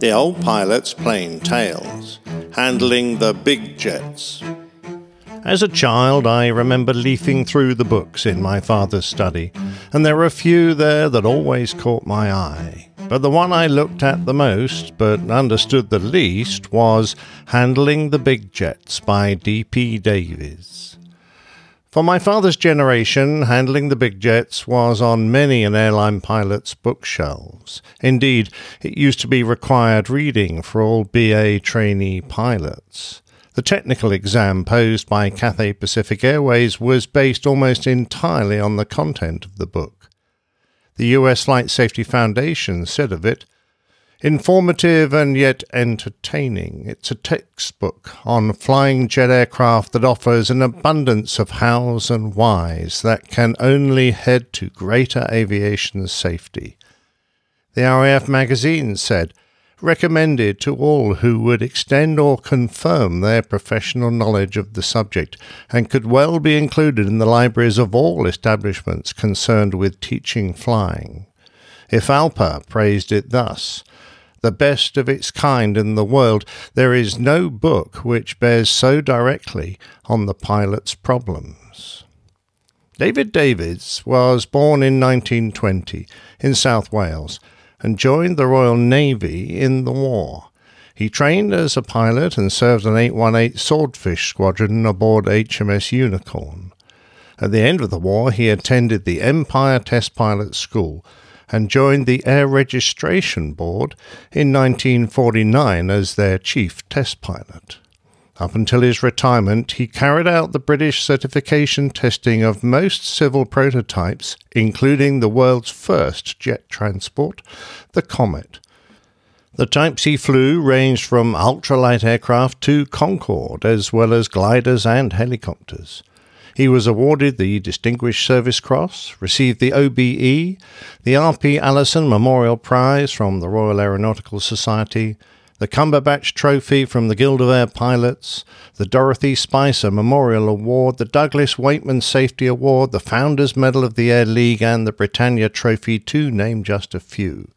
the old pilot's plain tales, handling the big jets. As a child, I remember leafing through the books in my father's study, and there were a few there that always caught my eye. But the one I looked at the most, but understood the least, was Handling the Big Jets by D.P. Davies. For my father's generation, Handling the Big Jets was on many an airline pilot's bookshelves. Indeed, it used to be required reading for all BA trainee pilots. The technical exam posed by Cathay Pacific Airways was based almost entirely on the content of the book. The US Flight Safety Foundation said of it, "Informative and yet entertaining, it's a textbook on flying jet aircraft that offers an abundance of hows and whys that can only head to greater aviation safety." The RAF magazine said, "Recommended to all who would extend or confirm their professional knowledge of the subject, and could well be included in the libraries of all establishments concerned with teaching flying." IFALPA praised it thus, "The best of its kind in the world. There is no book which bears so directly on the pilot's problems." David Davies was born in 1920 in South Wales, and joined the Royal Navy in the war. He trained as a pilot and served an 818 Swordfish squadron aboard HMS Unicorn. At the end of the war, he attended the Empire Test Pilot School and joined the Air Registration Board in 1949 as their chief test pilot. Up until his retirement, he carried out the British certification testing of most civil prototypes, including the world's first jet transport, the Comet. The types he flew ranged from ultralight aircraft to Concorde, as well as gliders and helicopters. He was awarded the Distinguished Service Cross, received the OBE, the R. P. Allison Memorial Prize from the Royal Aeronautical Society, the Cumberbatch Trophy from the Guild of Air Pilots, the Dorothy Spicer Memorial Award, the Douglas Waitman Safety Award, the Founders Medal of the Air League, and the Britannia Trophy, to name just a few.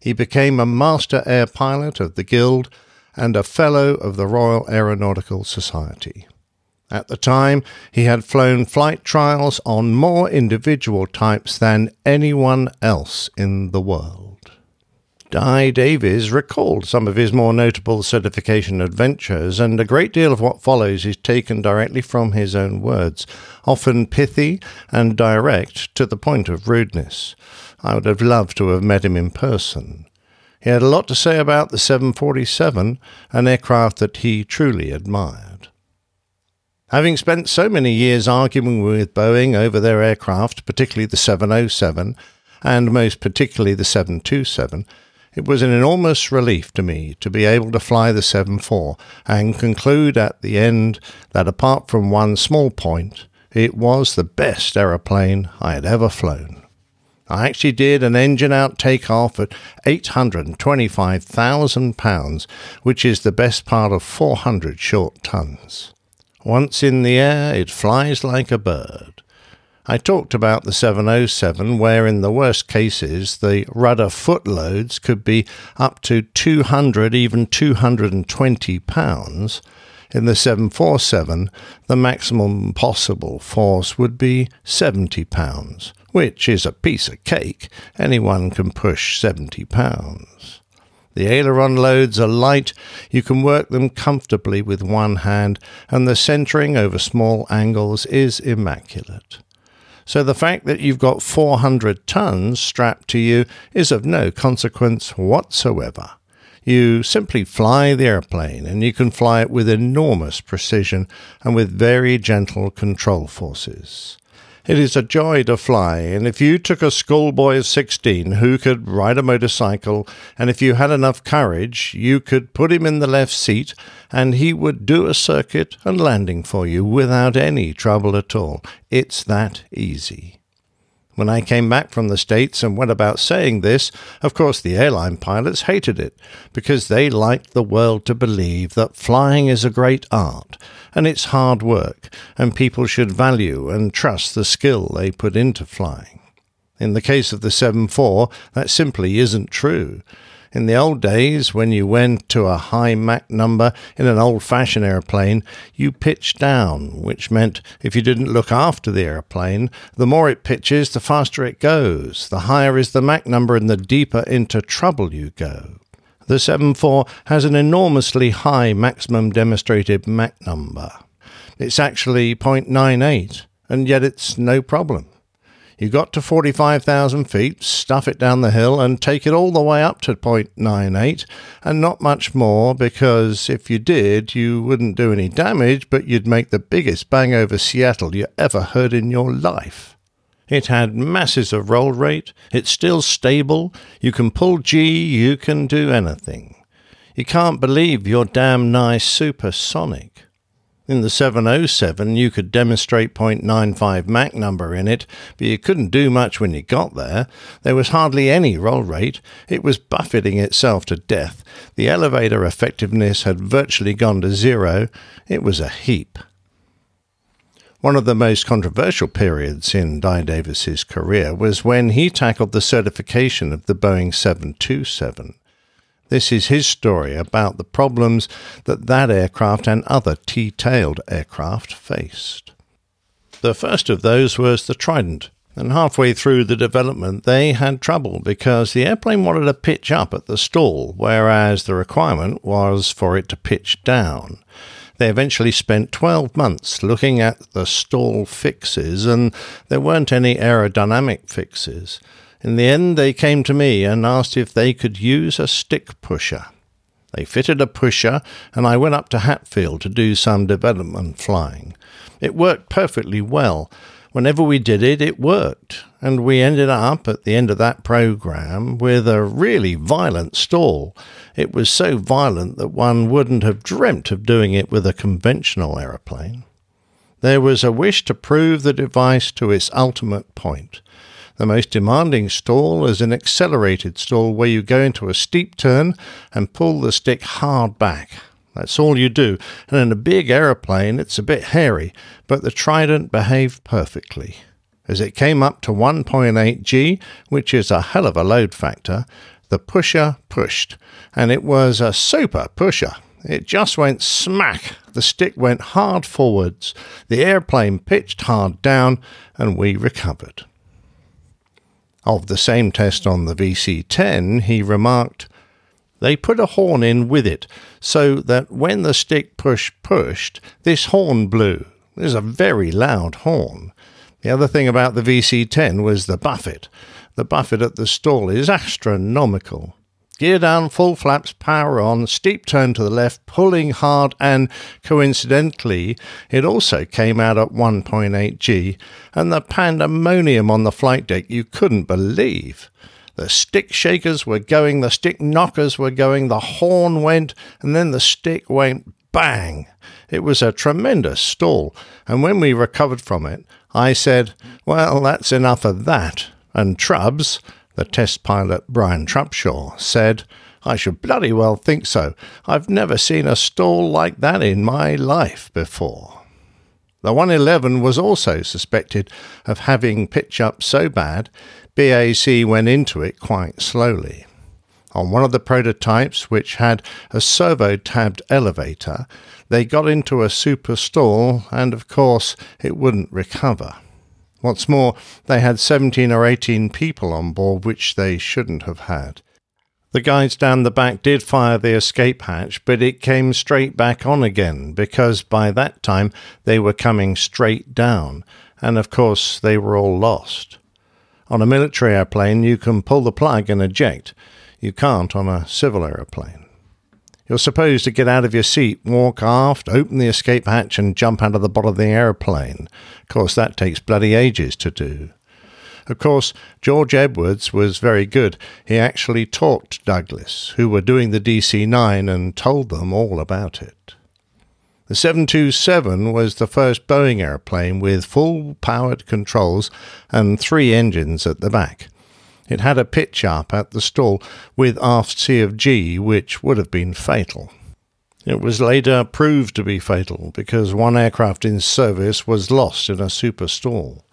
He became a Master Air Pilot of the Guild and a Fellow of the Royal Aeronautical Society. At the time, he had flown flight trials on more individual types than anyone else in the world. D. Davies recalled some of his more notable certification adventures, and a great deal of what follows is taken directly from his own words, often pithy and direct to the point of rudeness. I would have loved to have met him in person. He had a lot to say about the 747, an aircraft that he truly admired. Having spent so many years arguing with Boeing over their aircraft, particularly the 707, and most particularly the 727, it was an enormous relief to me to be able to fly the 747 and conclude at the end that, apart from one small point, it was the best aeroplane I had ever flown. I actually did an engine-out takeoff at 825,000 pounds, which is the best part of 400 short tons. Once in the air, it flies like a bird. I talked about the 707, where in the worst cases the rudder footloads could be up to 200, even 220 pounds. In the 747, the maximum possible force would be 70 pounds, which is a piece of cake. Anyone can push 70 pounds. The aileron loads are light, you can work them comfortably with one hand, and the centering over small angles is immaculate. So the fact that you've got 400 tons strapped to you is of no consequence whatsoever. You simply fly the airplane, and you can fly it with enormous precision and with very gentle control forces. It is a joy to fly, and if you took a schoolboy of 16 who could ride a motorcycle, and if you had enough courage, you could put him in the left seat, and he would do a circuit and landing for you without any trouble at all. It's that easy. When I came back from the States and went about saying this, of course the airline pilots hated it, because they liked the world to believe that flying is a great art, and it's hard work, and people should value and trust the skill they put into flying. In the case of the 747, that simply isn't true. In the old days, when you went to a high Mach number in an old-fashioned airplane, you pitched down, which meant if you didn't look after the airplane, the more it pitches, the faster it goes. The higher is the Mach number and the deeper into trouble you go. The 74 has an enormously high maximum demonstrated Mach number. It's actually 0.98, and yet it's no problem. You got to 45,000 feet, stuff it down the hill, and take it all the way up to 0.98, and not much more, because if you did, you wouldn't do any damage, but you'd make the biggest bang over Seattle you ever heard in your life. It had masses of roll rate, it's still stable, you can pull G, you can do anything. You can't believe you're damn nigh supersonic. In the 707, you could demonstrate 0.95 Mach number in it, but you couldn't do much when you got there. There was hardly any roll rate. It was buffeting itself to death. The elevator effectiveness had virtually gone to zero. It was a heap. One of the most controversial periods in Di Davis's career was when he tackled the certification of the Boeing 727. This is his story about the problems that aircraft and other T-tailed aircraft faced. The first of those was the Trident, and halfway through the development they had trouble because the airplane wanted to pitch up at the stall, whereas the requirement was for it to pitch down. They eventually spent 12 months looking at the stall fixes, and there weren't any aerodynamic fixes. In the end, they came to me and asked if they could use a stick pusher. They fitted a pusher, and I went up to Hatfield to do some development flying. It worked perfectly well. Whenever we did it, it worked, and we ended up, at the end of that program, with a really violent stall. It was so violent that one wouldn't have dreamt of doing it with a conventional aeroplane. There was a wish to prove the device to its ultimate point. The most demanding stall is an accelerated stall where you go into a steep turn and pull the stick hard back. That's all you do, and in a big aeroplane it's a bit hairy, but the Trident behaved perfectly. As it came up to 1.8 G, which is a hell of a load factor, the pusher pushed, and it was a super pusher. It just went smack, the stick went hard forwards, the airplane pitched hard down, and we recovered. Of the same test on the VC-10, he remarked, "They put a horn in with it, so that when the stick pushed, this horn blew. It was a very loud horn." The other thing about the VC-10 was the buffet. The buffet at the stall is astronomical. Gear down, full flaps, power on, steep turn to the left, pulling hard, and, coincidentally, it also came out at 1.8 G, and the pandemonium on the flight deck you couldn't believe. The stick shakers were going, the stick knockers were going, the horn went, and then the stick went bang. It was a tremendous stall, and when we recovered from it, I said, "Well, that's enough of that," and Trubbs, the test pilot Brian Trubshaw, said, "I should bloody well think so. I've never seen a stall like that in my life before." The 111 was also suspected of having pitch up so bad, BAC went into it quite slowly. On one of the prototypes, which had a servo-tabbed elevator, they got into a super stall, and of course it wouldn't recover. What's more, they had 17 or 18 people on board, which they shouldn't have had. The guys down the back did fire the escape hatch, but it came straight back on again, because by that time they were coming straight down, and of course they were all lost. On a military airplane, you can pull the plug and eject. You can't on a civil airplane. You're supposed to get out of your seat, walk aft, open the escape hatch and jump out of the bottom of the airplane. Of course, that takes bloody ages to do. Of course, George Edwards was very good. He actually talked to Douglas, who were doing the DC-9, and told them all about it. The 727 was the first Boeing airplane with full-powered controls and 3 engines at the back. It had a pitch up at the stall with aft C of G, which would have been fatal. It was later proved to be fatal because one aircraft in service was lost in a super stall.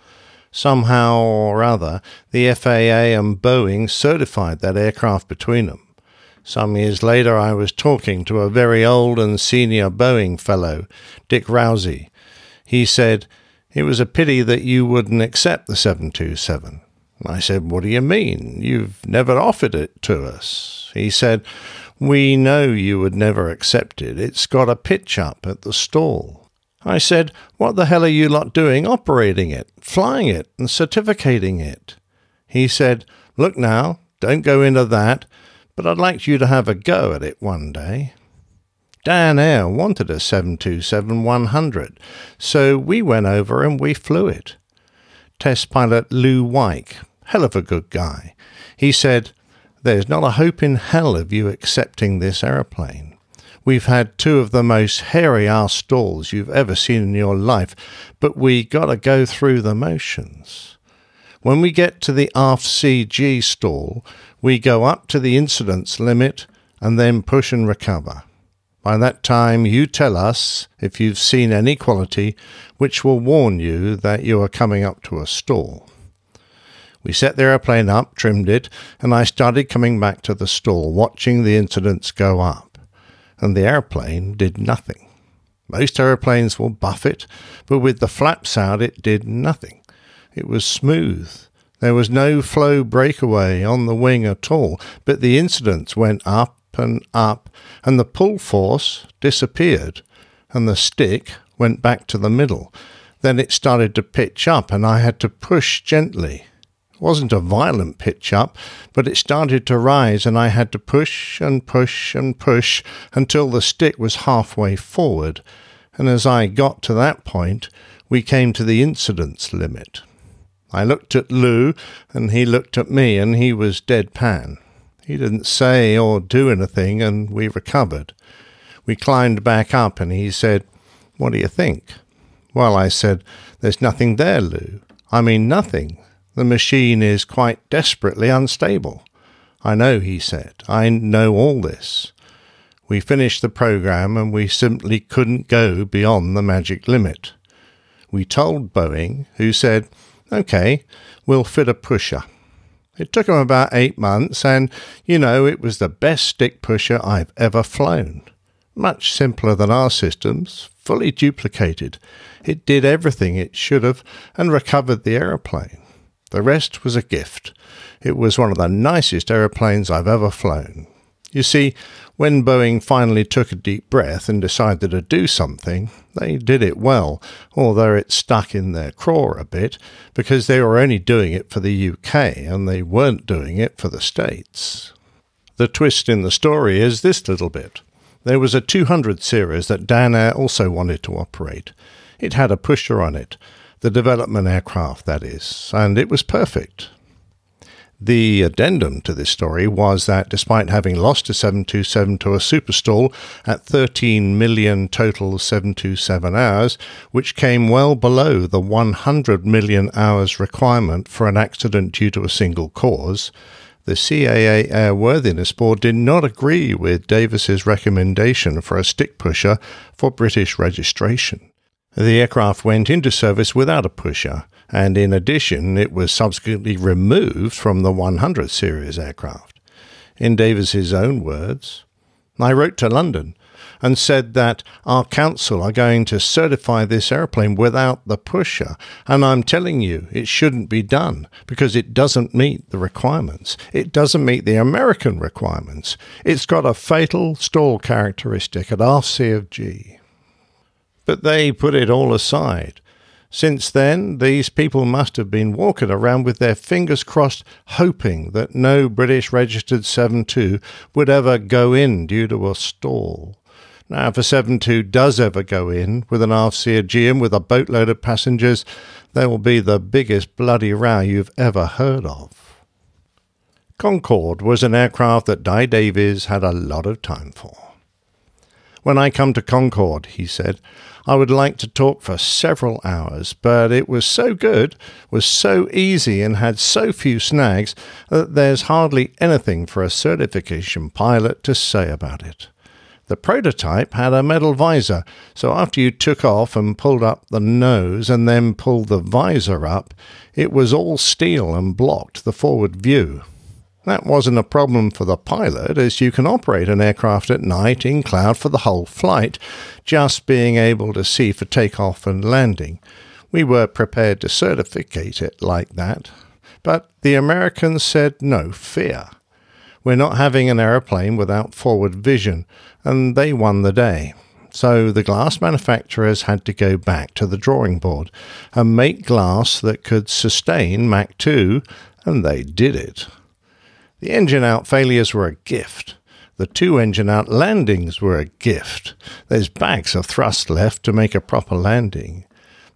Somehow or other, the FAA and Boeing certified that aircraft between them. Some years later, I was talking to a very old and senior Boeing fellow, Dick Rousey. He said, "It was a pity that you wouldn't accept the 727. I said, "What do you mean? You've never offered it to us." He said, "We know you would never accept it. It's got a pitch up at the stall." I said, "What the hell are you lot doing operating it, flying it, and certificating it?" He said, "Look now, don't go into that, but I'd like you to have a go at it one day." Dan-Air wanted a 727-100, so we went over and we flew it. Test pilot Lou Wyke, hell of a good guy. He said, "There's not a hope in hell of you accepting this aeroplane. We've had two of the most hairy-ass stalls you've ever seen in your life, but we got to go through the motions. When we get to the RCG stall, we go up to the incidence limit and then push and recover. By that time, you tell us, if you've seen any quality, which will warn you that you are coming up to a stall." We set the airplane up, trimmed it, and I started coming back to the stall, watching the incidents go up. And the airplane did nothing. Most airplanes will buff it, but with the flaps out, it did nothing. It was smooth. There was no flow breakaway on the wing at all, but the incidents went up and up, and the pull force disappeared, and the stick went back to the middle. Then it started to pitch up, and I had to push gently. It wasn't a violent pitch up, but it started to rise, and I had to push and push and push until the stick was halfway forward, and as I got to that point, we came to the incidence limit. I looked at Lou, and he looked at me, and he was deadpan. He didn't say or do anything, and we recovered. We climbed back up, and he said, "What do you think?" Well, I said, "There's nothing there, Lou. I mean nothing. The machine is quite desperately unstable." "I know," he said. "I know all this." We finished the program, and we simply couldn't go beyond the magic limit. We told Boeing, who said, "Okay, we'll fit a pusher." It took him about 8 months, and, you know, it was the best stick pusher I've ever flown. Much simpler than our systems, fully duplicated. It did everything it should have and recovered the aeroplane. The rest was a gift. It was one of the nicest aeroplanes I've ever flown. You see, when Boeing finally took a deep breath and decided to do something, they did it well, although it stuck in their craw a bit, because they were only doing it for the UK and they weren't doing it for the States. The twist in the story is this little bit. There was a 200 series that Dan-Air also wanted to operate. It had a pusher on it, the development aircraft that is, and it was perfect. The addendum to this story was that despite having lost a 727 to a superstall at 13 million total 727 hours, which came well below the 100 million hours requirement for an accident due to a single cause, the CAA Airworthiness Board did not agree with Davis's recommendation for a stick pusher for British registration. The aircraft went into service without a pusher, and in addition, it was subsequently removed from the 100 series aircraft. In Davis's own words, "I wrote to London and said that our council are going to certify this airplane without the pusher, and I'm telling you it shouldn't be done because it doesn't meet the requirements. It doesn't meet the American requirements. It's got a fatal stall characteristic at RC of G." But they put it all aside. Since then, these people must have been walking around with their fingers crossed, hoping that no British registered 72 would ever go in due to a stall. Now, if a 72 does ever go in with an RC of G and with a boatload of passengers, there will be the biggest bloody row you've ever heard of. Concorde was an aircraft that Di Davies had a lot of time for. "When I come to Concorde," he said, "I would like to talk for several hours, but it was so good, was so easy, and had so few snags that there's hardly anything for a certification pilot to say about it. The prototype had a metal visor, so after you took off and pulled up the nose and then pulled the visor up, it was all steel and blocked the forward view. That wasn't a problem for the pilot, as you can operate an aircraft at night in cloud for the whole flight, just being able to see for takeoff and landing. We were prepared to certificate it like that. But the Americans said, no fear. We're not having an aeroplane without forward vision, and they won the day. So the glass manufacturers had to go back to the drawing board and make glass that could sustain Mach 2, and they did it. The engine-out failures were a gift. The two engine-out landings were a gift. There's bags of thrust left to make a proper landing.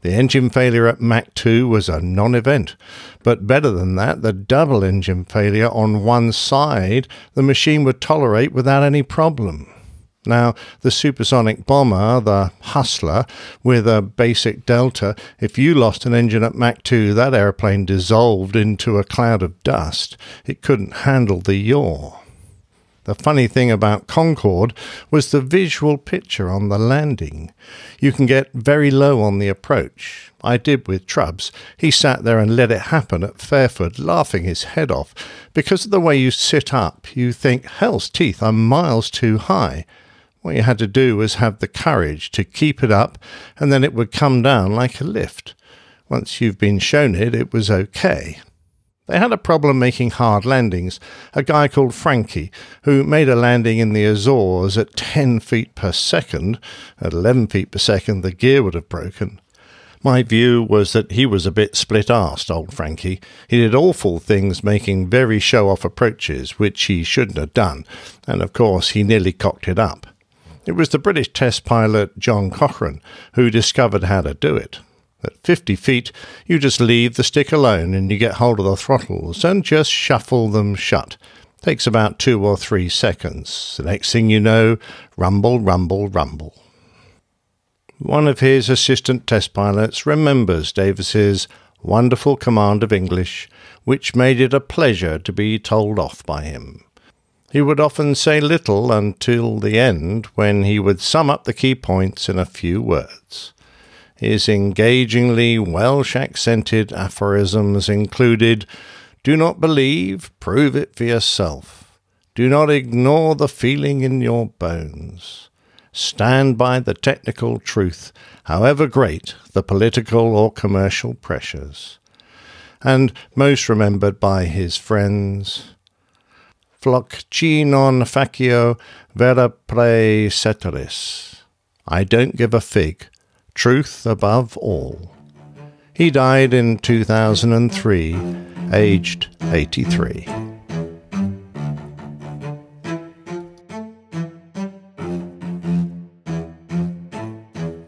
The engine failure at Mach 2 was a non-event, but better than that, the double engine failure on one side the machine would tolerate without any problem. Now, the supersonic bomber, the Hustler, with a basic delta, if you lost an engine at Mach 2, that airplane dissolved into a cloud of dust. It couldn't handle the yaw. The funny thing about Concorde was the visual picture on the landing. You can get very low on the approach. I did with Trubbs. He sat there and let it happen at Fairford, laughing his head off. Because of the way you sit up, you think, hell's teeth, I'm miles too high. What you had to do was have the courage to keep it up, and then it would come down like a lift. Once you've been shown it, it was okay. They had a problem making hard landings. A guy called Frankie, who made a landing in the Azores at 10 feet per second. At 11 feet per second, the gear would have broken. My view was that he was a bit split-arsed, old Frankie. He did awful things making very show-off approaches, which he shouldn't have done. And, of course, he nearly cocked it up. It was the British test pilot John Cochrane who discovered how to do it. At 50 feet, you just leave the stick alone and you get hold of the throttles and just shuffle them shut. Takes about 2 or 3 seconds. The next thing you know, rumble, rumble, rumble. One of his assistant test pilots remembers Davis's wonderful command of English, which made it a pleasure to be told off by him. He would often say little until the end, when he would sum up the key points in a few words. His engagingly Welsh-accented aphorisms included, do not believe, prove it for yourself. Do not ignore the feeling in your bones. Stand by the technical truth, however great the political or commercial pressures. And most remembered by his friends, floc ci non facio vera pre ceteris. I don't give a fig. Truth above all. He died in 2003, aged 83.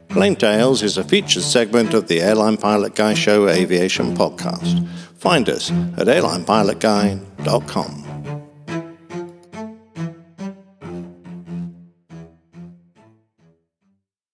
Plane Tales is a featured segment of the Airline Pilot Guy Show Aviation Podcast. Find us at airlinepilotguy.com.